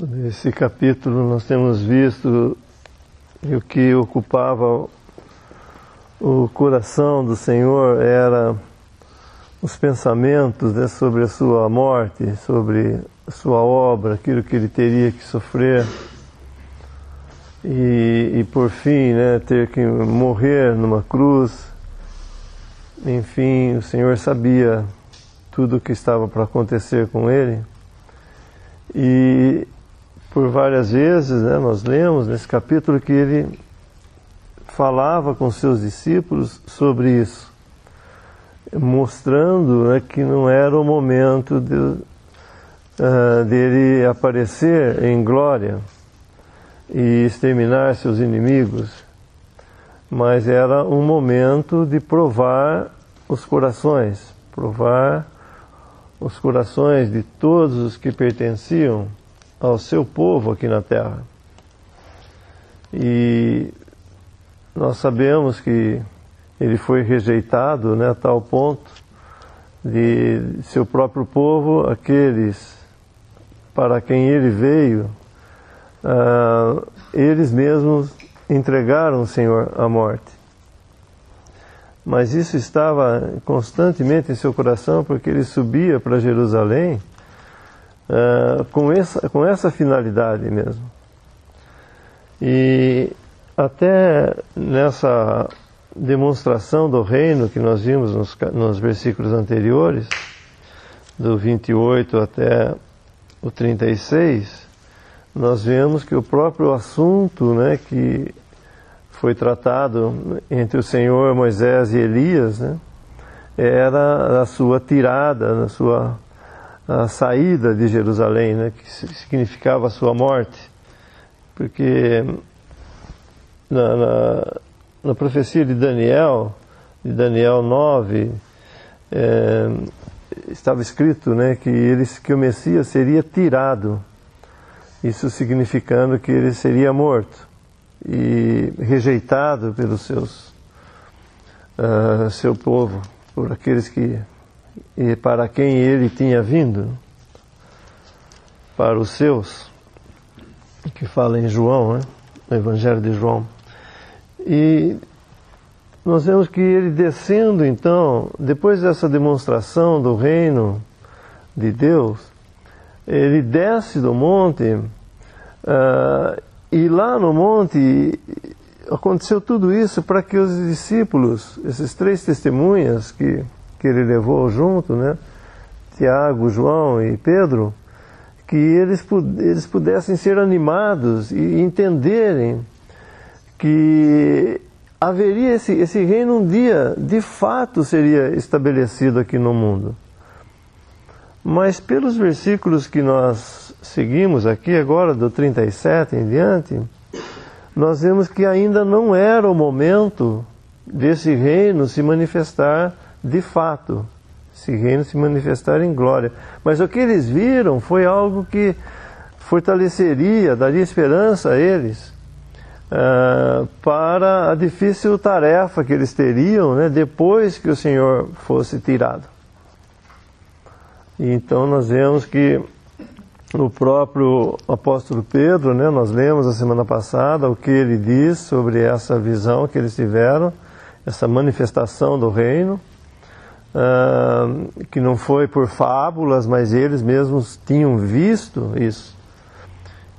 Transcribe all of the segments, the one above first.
Nesse capítulo nós temos visto o que ocupava o coração do Senhor era os pensamentos, né, sobre a sua morte, sobre a sua obra, aquilo que ele teria que sofrer e por fim, né, ter que morrer numa cruz. Enfim, o Senhor sabia tudo o que estava para acontecer com ele. E por várias vezes, né, nós lemos nesse capítulo que ele falava com seus discípulos sobre isso, mostrando, né, que não era o momento dele aparecer em glória e exterminar seus inimigos, mas era um momento de provar os corações de todos os que pertenciam ao seu povo aqui na terra. E nós sabemos que ele foi rejeitado, né, a tal ponto de seu próprio povo, aqueles para quem ele veio, eles mesmos entregaram o Senhor à morte. Mas isso estava constantemente em seu coração, porque ele subia para Jerusalém com essa finalidade mesmo. E até nessa demonstração do reino que nós vimos nos versículos anteriores, do 28 até o 36, nós vemos que o próprio assunto, né, que foi tratado entre o Senhor, Moisés e Elias, né, era a sua tirada, a saída de Jerusalém, né, que significava a sua morte. Porque na profecia de Daniel 9, estava escrito, né, que o Messias seria tirado, isso significando que ele seria morto e rejeitado pelos seu povo, por aqueles e para quem ele tinha vindo, para os seus, que fala em João, né, no Evangelho de João. E nós vemos que ele descendo, então, depois dessa demonstração do reino de Deus, ele desce do monte, e lá no monte aconteceu tudo isso para que os discípulos, esses três testemunhas que ele levou junto, né, Tiago, João e Pedro, que eles pudessem ser animados e entenderem que haveria esse reino um dia, de fato seria estabelecido aqui no mundo. Mas pelos versículos que nós seguimos aqui agora, do 37 em diante, nós vemos que ainda não era o momento desse reino se manifestar de fato, esse reino se manifestar em glória. Mas o que eles viram foi algo que fortaleceria, daria esperança a eles para a difícil tarefa que eles teriam, né, depois que o Senhor fosse tirado. E então nós vemos que o próprio apóstolo Pedro, né, nós lemos a semana passada o que ele diz sobre essa visão que eles tiveram, essa manifestação do reino, que não foi por fábulas, mas eles mesmos tinham visto isso.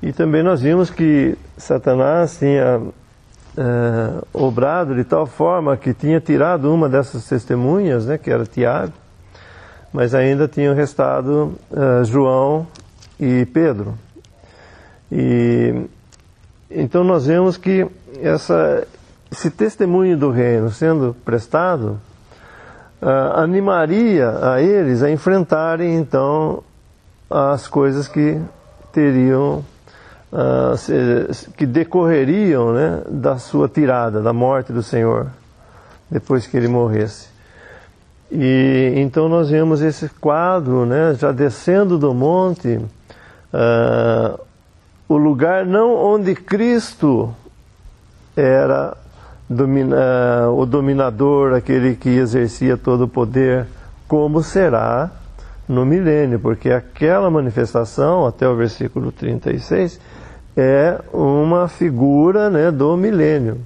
E também nós vimos que Satanás tinha obrado de tal forma que tinha tirado uma dessas testemunhas, né, que era Tiago, mas ainda tinham restado João e Pedro. E então nós vemos que esse testemunho do reino sendo prestado animaria a eles a enfrentarem então as coisas que teriam, que decorreriam, né, da sua tirada, da morte do Senhor, depois que ele morresse. E então nós vemos esse quadro, né, já descendo do monte, o lugar não onde Cristo era o dominador, aquele que exercia todo o poder, como será no milênio, porque aquela manifestação, até o versículo 36, é uma figura, né, do milênio,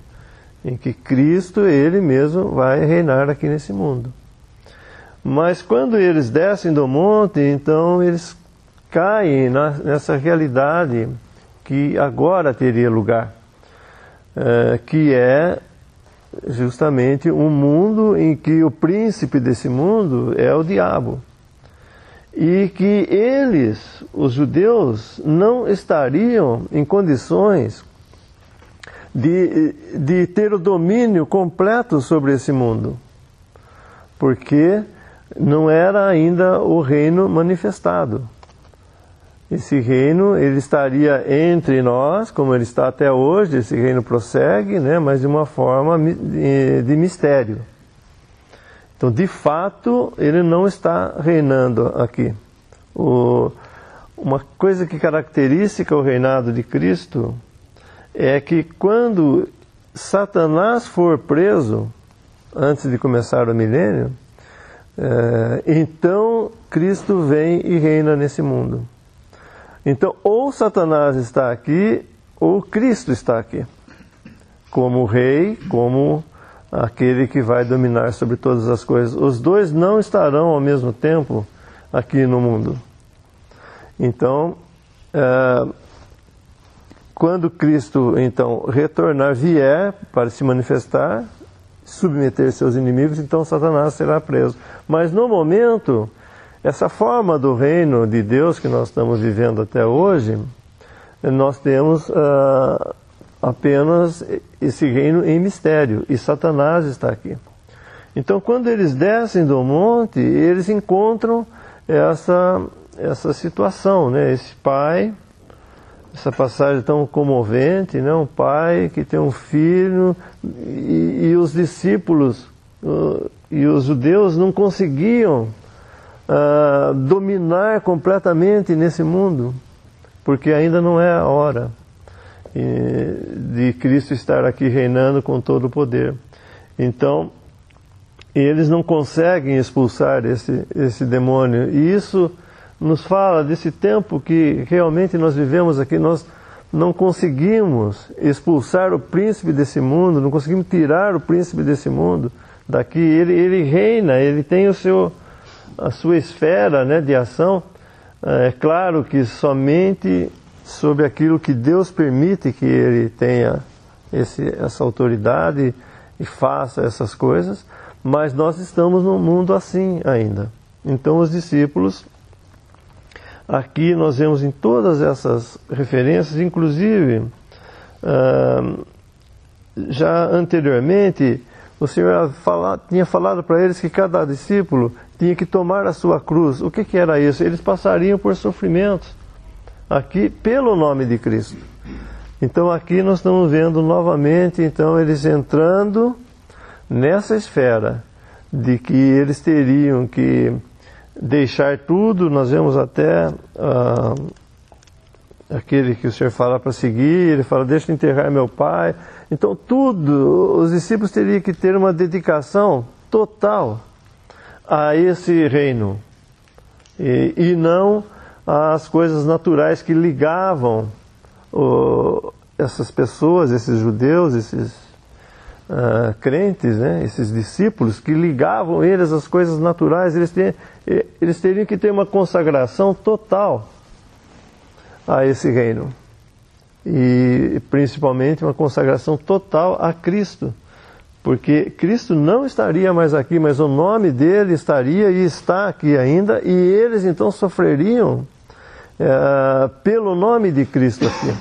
em que Cristo, Ele mesmo, vai reinar aqui nesse mundo. Mas quando eles descem do monte, então eles caem nessa realidade que agora teria lugar, que é justamente um mundo em que o príncipe desse mundo é o diabo, e que eles, os judeus, não estariam em condições de ter o domínio completo sobre esse mundo, porque não era ainda o reino manifestado. Esse reino, ele estaria entre nós, como ele está até hoje. Esse reino prossegue, né, mas de uma forma de mistério. Então, de fato, ele não está reinando aqui. Uma coisa que caracteriza o reinado de Cristo é que quando Satanás for preso, antes de começar o milênio, então Cristo vem e reina nesse mundo. Então, ou Satanás está aqui, ou Cristo está aqui, como rei, como aquele que vai dominar sobre todas as coisas. Os dois não estarão ao mesmo tempo aqui no mundo. Então, quando Cristo, então, retornar, vier para se manifestar, submeter seus inimigos, então Satanás será preso. Mas no momento, essa forma do reino de Deus que nós estamos vivendo até hoje, nós temos apenas esse reino em mistério, e Satanás está aqui. Então, quando eles descem do monte, eles encontram essa situação, né? Esse pai, essa passagem tão comovente, né? Um pai que tem um filho, e os discípulos e os judeus não conseguiam dominar completamente nesse mundo, porque ainda não é a hora de Cristo estar aqui reinando com todo o poder. Então, eles não conseguem expulsar esse demônio, e isso nos fala desse tempo que realmente nós vivemos aqui. Nós não conseguimos expulsar o príncipe desse mundo, não conseguimos tirar o príncipe desse mundo daqui. Ele reina, ele tem a sua esfera, né, de ação. É claro que somente sobre aquilo que Deus permite que ele tenha essa autoridade e faça essas coisas, mas nós estamos num mundo assim ainda. Então, os discípulos, aqui nós vemos em todas essas referências, inclusive já anteriormente, o Senhor tinha falado para eles que cada discípulo tinha que tomar a sua cruz. O que era isso? Eles passariam por sofrimentos aqui pelo nome de Cristo. Então, aqui nós estamos vendo novamente, então, eles entrando nessa esfera de que eles teriam que deixar tudo. Nós vemos até aquele que o Senhor fala para seguir, ele fala: deixa eu enterrar meu pai. Então, tudo, os discípulos teriam que ter uma dedicação total a esse reino, e não às coisas naturais que ligavam essas pessoas, esses judeus, esses crentes, né, esses discípulos, que ligavam eles às coisas naturais. Eles teriam que ter uma consagração total a esse reino, e principalmente uma consagração total a Cristo, porque Cristo não estaria mais aqui, mas o nome dele estaria e está aqui ainda, e eles então sofreriam pelo nome de Cristo aqui,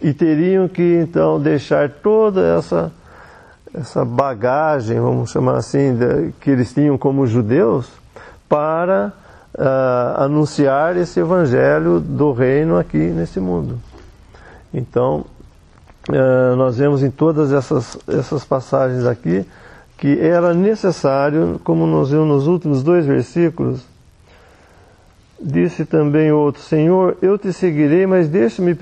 e teriam que então deixar toda essa bagagem, vamos chamar assim, que eles tinham como judeus, para anunciar esse evangelho do reino aqui nesse mundo. Então, nós vemos em todas essas passagens aqui que era necessário, como nós vimos nos últimos 2 versículos. Disse também o outro: Senhor, eu te seguirei, mas deixa-me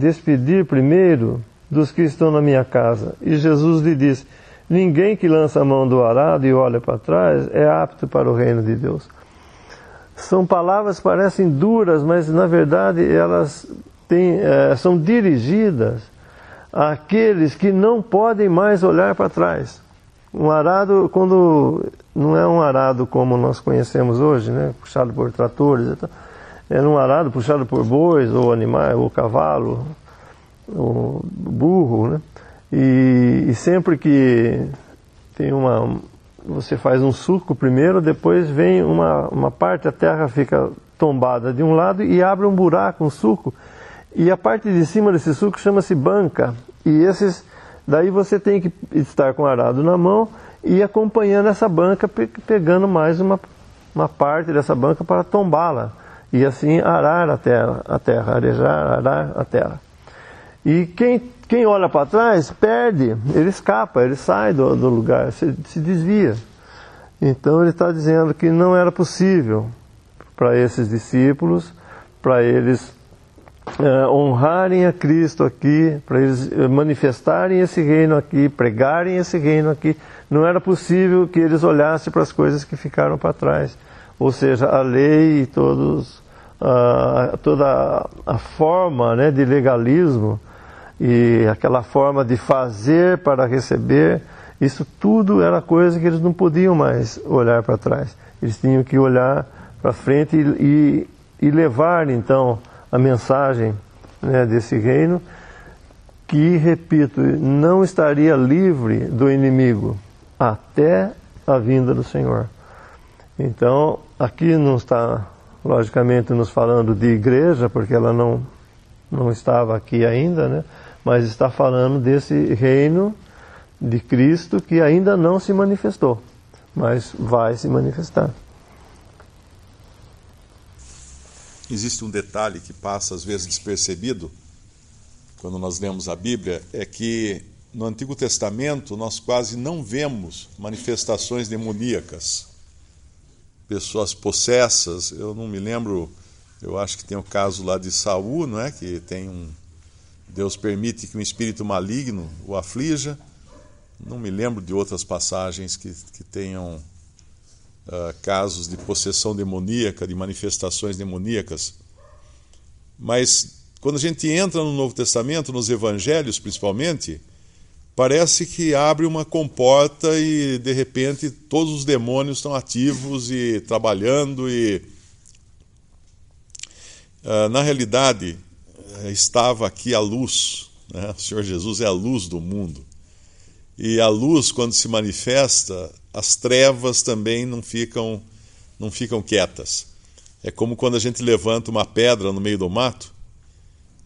despedir primeiro dos que estão na minha casa. E Jesus lhe disse: ninguém que lança a mão do arado e olha para trás é apto para o reino de Deus. São palavras que parecem duras, mas na verdade elas são dirigidas àqueles que não podem mais olhar para trás. Um arado, quando não é um arado como nós conhecemos hoje, né, puxado por tratores, era um arado puxado por bois, ou animais, ou cavalo, ou burro, né? E sempre que tem você faz um surco primeiro, depois vem uma parte, a terra fica tombada de um lado e abre um buraco, um surco, e a parte de cima desse surco chama-se banca, e daí você tem que estar com o arado na mão e acompanhando essa banca, pegando mais uma parte dessa banca para tombá-la, e assim arar a terra, arejar, arar a terra. E quem olha para trás perde, ele escapa, ele sai do lugar, se desvia. Então ele está dizendo que não era possível para esses discípulos, para eles honrarem a Cristo aqui, para eles manifestarem esse reino aqui, pregarem esse reino aqui. Não era possível que eles olhassem para as coisas que ficaram para trás, ou seja, a lei e toda a forma, né, de legalismo, e aquela forma de fazer para receber, isso tudo era coisa que eles não podiam mais olhar para trás. Eles tinham que olhar para frente e levar então a mensagem, né, desse reino, que, repito, não estaria livre do inimigo até a vinda do Senhor. Então, aqui não está, logicamente, nos falando de igreja, porque ela não estava aqui ainda, né? Mas está falando desse reino de Cristo que ainda não se manifestou, mas vai se manifestar. Existe um detalhe que passa às vezes despercebido quando nós lemos a Bíblia, é que no Antigo Testamento nós quase não vemos manifestações demoníacas, pessoas possessas. Eu não me lembro, eu acho que tem o caso lá de Saul, não é? Que tem Deus permite que um espírito maligno o aflija. Não me lembro de outras passagens que tenham casos de possessão demoníaca, de manifestações demoníacas. Mas quando a gente entra no Novo Testamento, nos Evangelhos principalmente, parece que abre uma comporta e de repente todos os demônios estão ativos e trabalhando. E na realidade, estava aqui a luz, né? O Senhor Jesus é a luz do mundo. E a luz, quando se manifesta, as trevas também não ficam quietas. É como quando a gente levanta uma pedra no meio do mato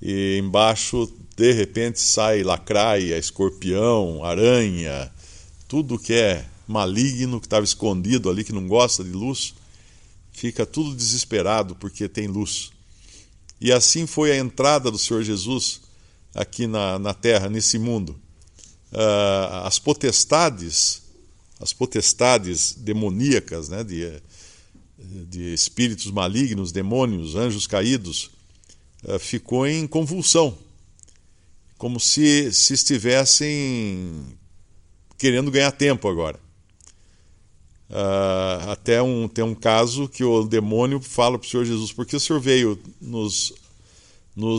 e embaixo, de repente, sai lacraia, escorpião, aranha, tudo que é maligno, que estava escondido ali, que não gosta de luz, fica tudo desesperado porque tem luz. E assim foi a entrada do Senhor Jesus aqui na terra, nesse mundo. As potestades demoníacas, né, de espíritos malignos, demônios, anjos caídos, ficou em convulsão, como se estivessem querendo ganhar tempo agora. Tem um caso que o demônio fala para o Senhor Jesus: por que o Senhor veio nos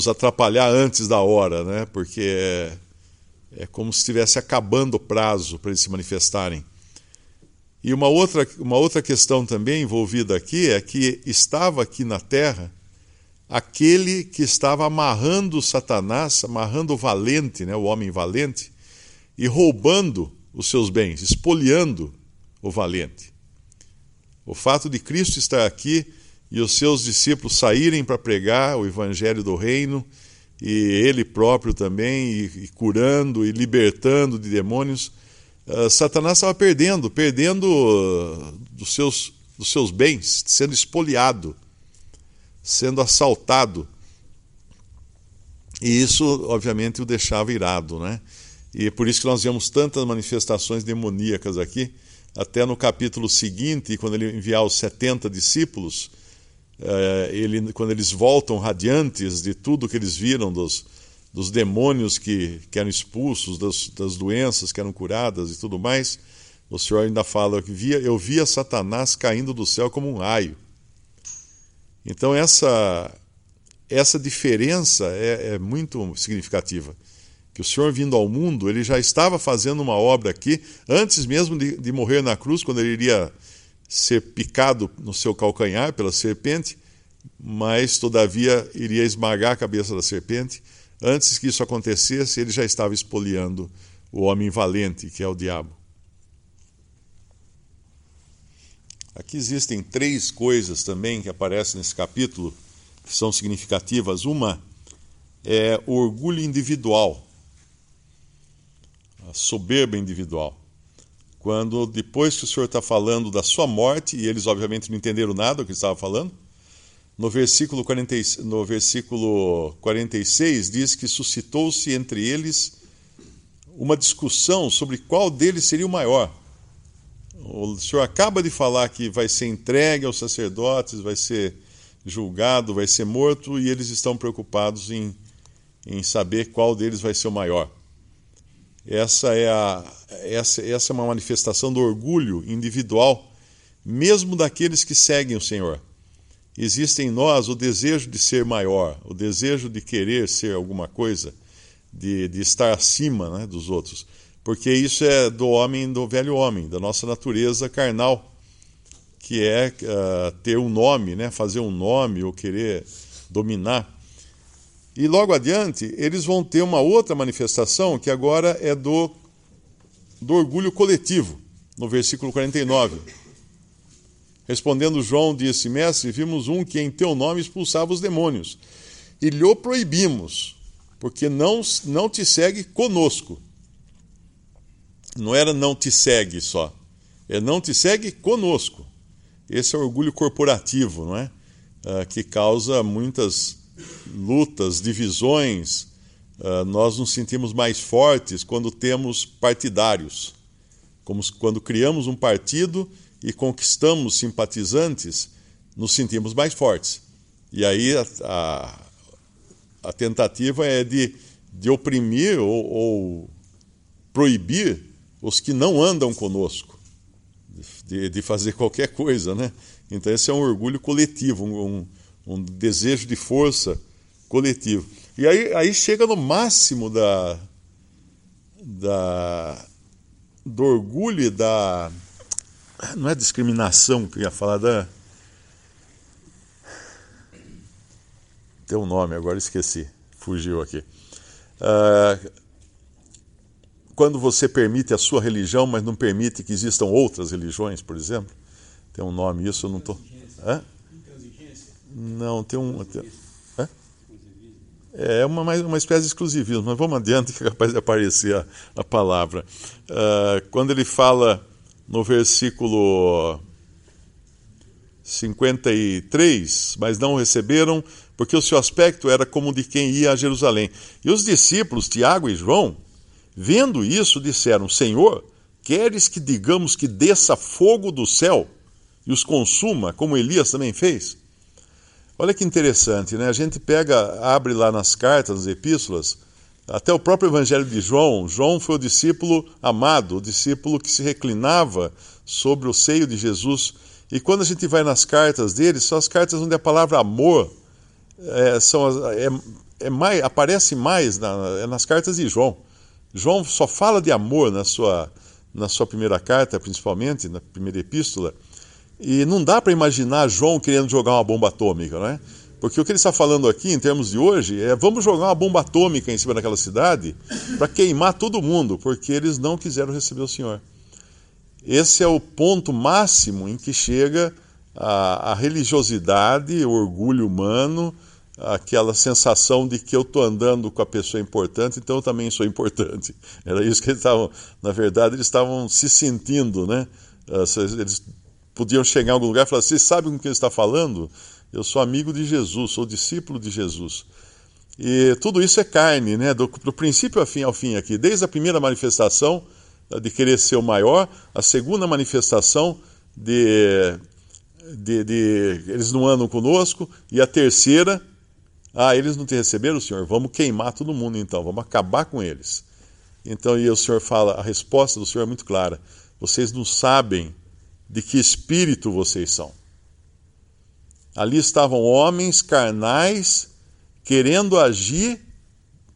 atrapalhar antes da hora, né? Porque é como se estivesse acabando o prazo para eles se manifestarem. E uma outra questão também envolvida aqui é que estava aqui na terra aquele que estava amarrando Satanás, amarrando o valente, né? O homem valente, e roubando os seus bens, espoliando o valente. O fato de Cristo estar aqui e os seus discípulos saírem para pregar o evangelho do reino, e ele próprio também, e curando e libertando de demônios, Satanás estava perdendo dos seus bens, sendo espoliado, sendo assaltado. E isso, obviamente, o deixava irado, né? E é por isso que nós vemos tantas manifestações demoníacas aqui. Até no capítulo seguinte, quando ele enviar os 70 discípulos, quando eles voltam radiantes de tudo que eles viram, dos demônios que eram expulsos, das doenças que eram curadas e tudo mais, o Senhor ainda fala que eu via Satanás caindo do céu como um raio. Então essa diferença é muito significativa. Que o Senhor, vindo ao mundo, ele já estava fazendo uma obra aqui, antes mesmo de morrer na cruz, quando ele iria ser picado no seu calcanhar pela serpente, mas todavia iria esmagar a cabeça da serpente. Antes que isso acontecesse, ele já estava expoliando o homem valente, que é o diabo. Aqui existem três coisas também que aparecem nesse capítulo, que são significativas. Uma é o orgulho individual, a soberba individual. Quando, depois que o Senhor está falando da sua morte, e eles obviamente não entenderam nada do que ele estava falando, no versículo 46 diz que suscitou-se entre eles uma discussão sobre qual deles seria o maior. O Senhor acaba de falar que vai ser entregue aos sacerdotes, vai ser julgado, vai ser morto, e eles estão preocupados em saber qual deles vai ser o maior. Essa é uma manifestação do orgulho individual, mesmo daqueles que seguem o Senhor. Existe em nós o desejo de ser maior, o desejo de querer ser alguma coisa, de estar acima, né, dos outros. Porque isso é do homem, do velho homem, da nossa natureza carnal, que é ter um nome, né, fazer um nome ou querer dominar. E logo adiante, eles vão ter uma outra manifestação, que agora é do orgulho coletivo, no versículo 49. Respondendo João, disse: Mestre, vimos um que em teu nome expulsava os demônios, e lhe proibimos, porque não te segue conosco. Não era não te segue só, é não te segue conosco. Esse é o orgulho corporativo, não é? Que causa muitas lutas, divisões. Nós nos sentimos mais fortes quando temos partidários. Como quando criamos um partido e conquistamos simpatizantes, nos sentimos mais fortes. E aí a tentativa é de oprimir ou proibir os que não andam conosco, de fazer qualquer coisa, né? Então esse é um orgulho coletivo, um desejo de força coletivo. E aí chega no máximo do orgulho e da... Não é discriminação que eu ia falar, tem um nome, agora esqueci, fugiu aqui. Quando você permite a sua religião, mas não permite que existam outras religiões, por exemplo. Tem um nome, isso eu não estou... Não, tem um... É uma espécie de exclusivismo, mas vamos adiante que é capaz de aparecer a palavra. Quando ele fala no versículo 53, mas não o receberam, porque o seu aspecto era como de quem ia a Jerusalém. E os discípulos, Tiago e João, vendo isso, disseram: Senhor, queres que digamos que desça fogo do céu e os consuma, como Elias também fez? Olha que interessante, né? A gente abre lá nas cartas, nas epístolas, até o próprio evangelho de João. João foi o discípulo amado, o discípulo que se reclinava sobre o seio de Jesus. E quando a gente vai nas cartas dele, são as cartas onde a palavra amor aparece mais nas cartas de João. João só fala de amor na sua primeira carta, principalmente, na primeira epístola. E não dá para imaginar João querendo jogar uma bomba atômica, não é? Porque o que ele está falando aqui, em termos de hoje, é: vamos jogar uma bomba atômica em cima daquela cidade para queimar todo mundo, porque eles não quiseram receber o Senhor. Esse é o ponto máximo em que chega a religiosidade, o orgulho humano, aquela sensação de que eu estou andando com a pessoa importante, então eu também sou importante. Era isso que eles estavam, na verdade, eles estavam se sentindo, né? Eles podiam chegar em algum lugar e falar: vocês sabem com quem ele está falando? Eu sou amigo de Jesus, sou discípulo de Jesus. E tudo isso é carne, né? Do princípio ao fim aqui, desde a primeira manifestação de querer ser o maior, a segunda manifestação de eles não andam conosco, e a terceira: eles não te receberam, Senhor? Vamos queimar todo mundo então, vamos acabar com eles. Então, e o Senhor fala, a resposta do Senhor é muito clara: vocês não sabem de que espírito vocês são. Ali estavam homens carnais querendo agir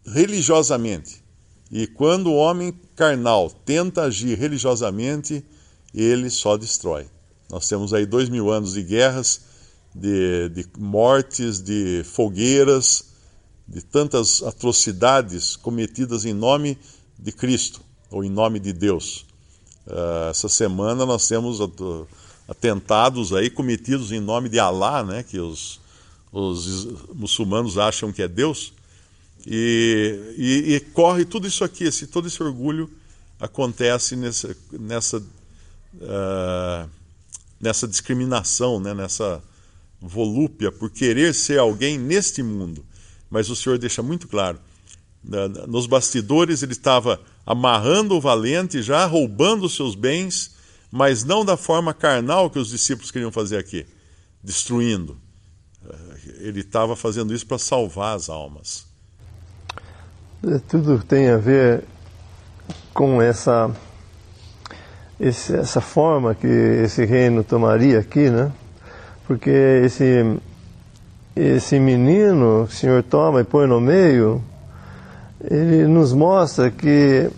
religiosamente. E quando o homem carnal tenta agir religiosamente, ele só destrói. Nós temos aí 2000 anos de guerras, de mortes, de fogueiras, de tantas atrocidades cometidas em nome de Cristo, ou em nome de Deus. Essa semana nós temos atentados aí cometidos em nome de Alá, né, que os muçulmanos acham que é Deus, e corre tudo isso aqui, todo esse orgulho acontece nessa discriminação, né, nessa volúpia por querer ser alguém neste mundo. Mas o Senhor deixa muito claro, nos bastidores ele estava amarrando o valente, já roubando os seus bens, mas não da forma carnal que os discípulos queriam fazer aqui, destruindo. Ele estava fazendo isso para salvar as almas. Tudo tem a ver com essa forma que esse reino tomaria aqui, né? Porque esse menino que o Senhor toma e põe no meio, ele nos mostra que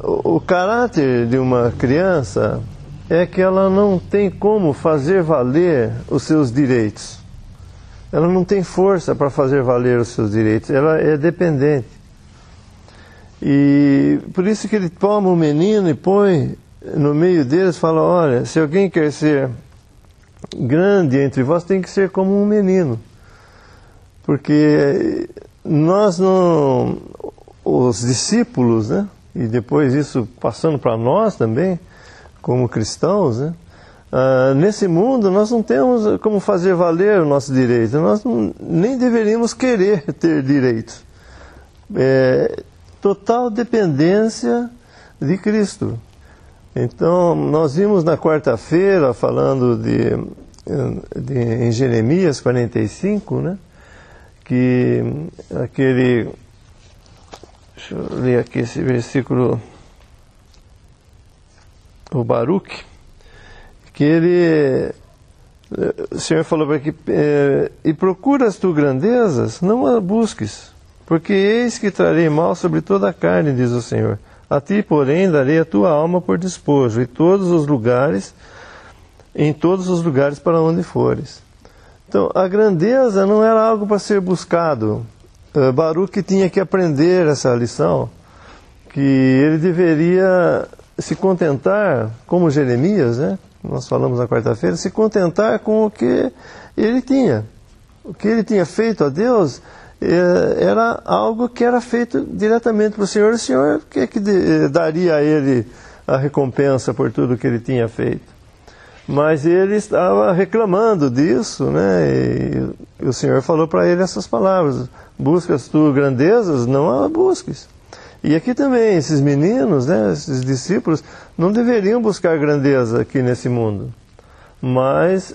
o caráter de uma criança é que ela não tem como fazer valer os seus direitos. Ela não tem força para fazer valer os seus direitos, ela é dependente. E por isso que ele toma o menino e põe no meio deles e fala, olha, se alguém quer ser grande entre vós, tem que ser como um menino. Porque nós não... Os discípulos, né? E depois isso passando para nós também, como cristãos, né? Nesse mundo nós não temos como fazer valer o nosso direito. Nós nem deveríamos querer ter direito. Total dependência de Cristo. Então, nós vimos na quarta-feira, falando em Jeremias 45, né? Que aquele... Deixa eu ler aqui esse versículo. O Baruque. Que ele... O Senhor falou para aqui... E procuras tu grandezas, não a busques. Porque eis que trarei mal sobre toda a carne, diz o Senhor. A ti, porém, darei a tua alma por despojo, em todos os lugares para onde fores. Então, a grandeza não era algo para ser buscado. Baruque tinha que aprender essa lição, que ele deveria se contentar, como Jeremias, né? Nós falamos na quarta-feira, se contentar com o que ele tinha. O que ele tinha feito a Deus era algo que era feito diretamente para o Senhor que daria a ele a recompensa por tudo que ele tinha feito. Mas ele estava reclamando disso, né? E o Senhor falou para ele essas palavras, buscas tu grandezas, não a busques. E aqui também, esses meninos, né, esses discípulos, não deveriam buscar grandeza aqui nesse mundo, mas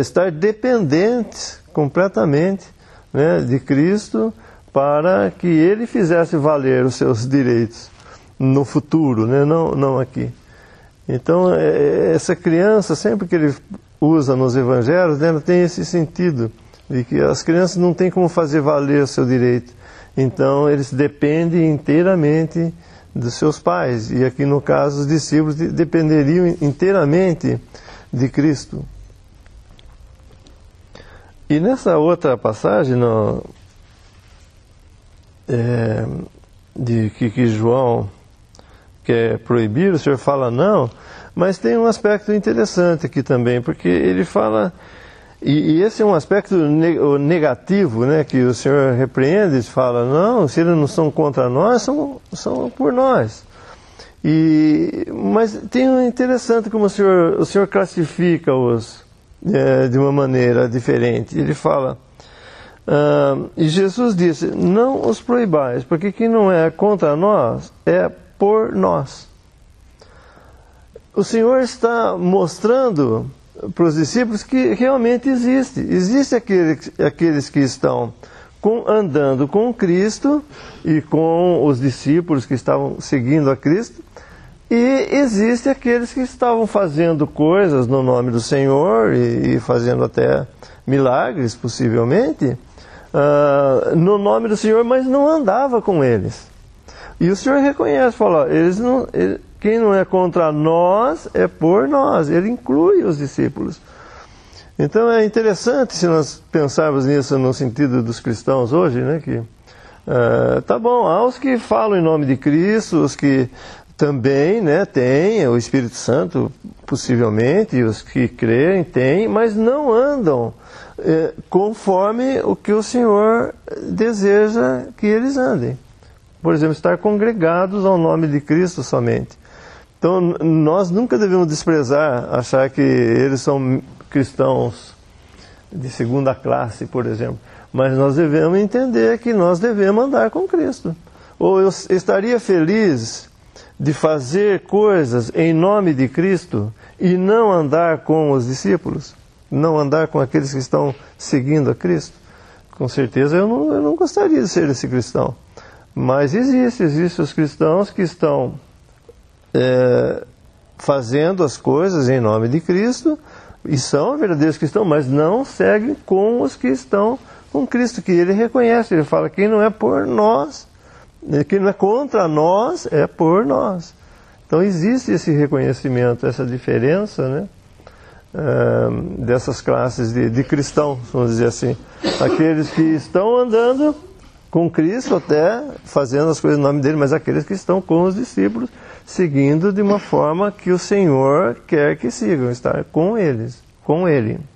estar dependentes completamente, né, de Cristo, para que ele fizesse valer os seus direitos no futuro, né, não aqui. Então, essa criança, sempre que ele usa nos evangelhos, né, ela tem esse sentido de que as crianças não têm como fazer valer o seu direito. Então, eles dependem inteiramente dos seus pais. E aqui, no caso, os discípulos dependeriam inteiramente de Cristo. E nessa outra passagem que João quer proibir, o Senhor fala não, mas tem um aspecto interessante aqui também, porque ele fala, e esse é um aspecto negativo, né, que o Senhor repreende e fala, não, se eles não são contra nós, são por nós. Mas tem um interessante como o Senhor classifica os... de uma maneira diferente. Ele fala, e Jesus disse, não os proibais, porque quem não é contra nós é por nós. O Senhor está mostrando para os discípulos que realmente existe aqueles que estão andando com Cristo e com os discípulos que estavam seguindo a Cristo, E existem aqueles que estavam fazendo coisas no nome do Senhor e fazendo até milagres, possivelmente, no nome do Senhor, mas não andava com eles. E o Senhor reconhece, fala, quem não é contra nós é por nós. Ele inclui os discípulos. Então é interessante se nós pensarmos nisso no sentido dos cristãos hoje, né? Que tá bom, há os que falam em nome de Cristo, os que também, né, têm o Espírito Santo, possivelmente, e os que creem têm, mas não andam conforme o que o Senhor deseja que eles andem. Por exemplo, estar congregados ao nome de Cristo somente. Então, nós nunca devemos desprezar, achar que eles são cristãos de segunda classe, por exemplo. Mas nós devemos entender que nós devemos andar com Cristo. Ou eu estaria feliz de fazer coisas em nome de Cristo e não andar com os discípulos? Não andar com aqueles que estão seguindo a Cristo? Com certeza eu não gostaria de ser esse cristão. Mas existem os cristãos que estão fazendo as coisas em nome de Cristo e são verdadeiros cristãos, mas não seguem com os que estão com Cristo, que ele reconhece. Ele fala, quem não é por nós, quem não é contra nós, é por nós. Então existe esse reconhecimento, essa diferença, né? Dessas classes de cristão, vamos dizer assim. Aqueles que estão andando com Cristo, até fazendo as coisas no nome dele, mas aqueles que estão com os discípulos, seguindo de uma forma que o Senhor quer que sigam, estar com eles, com ele.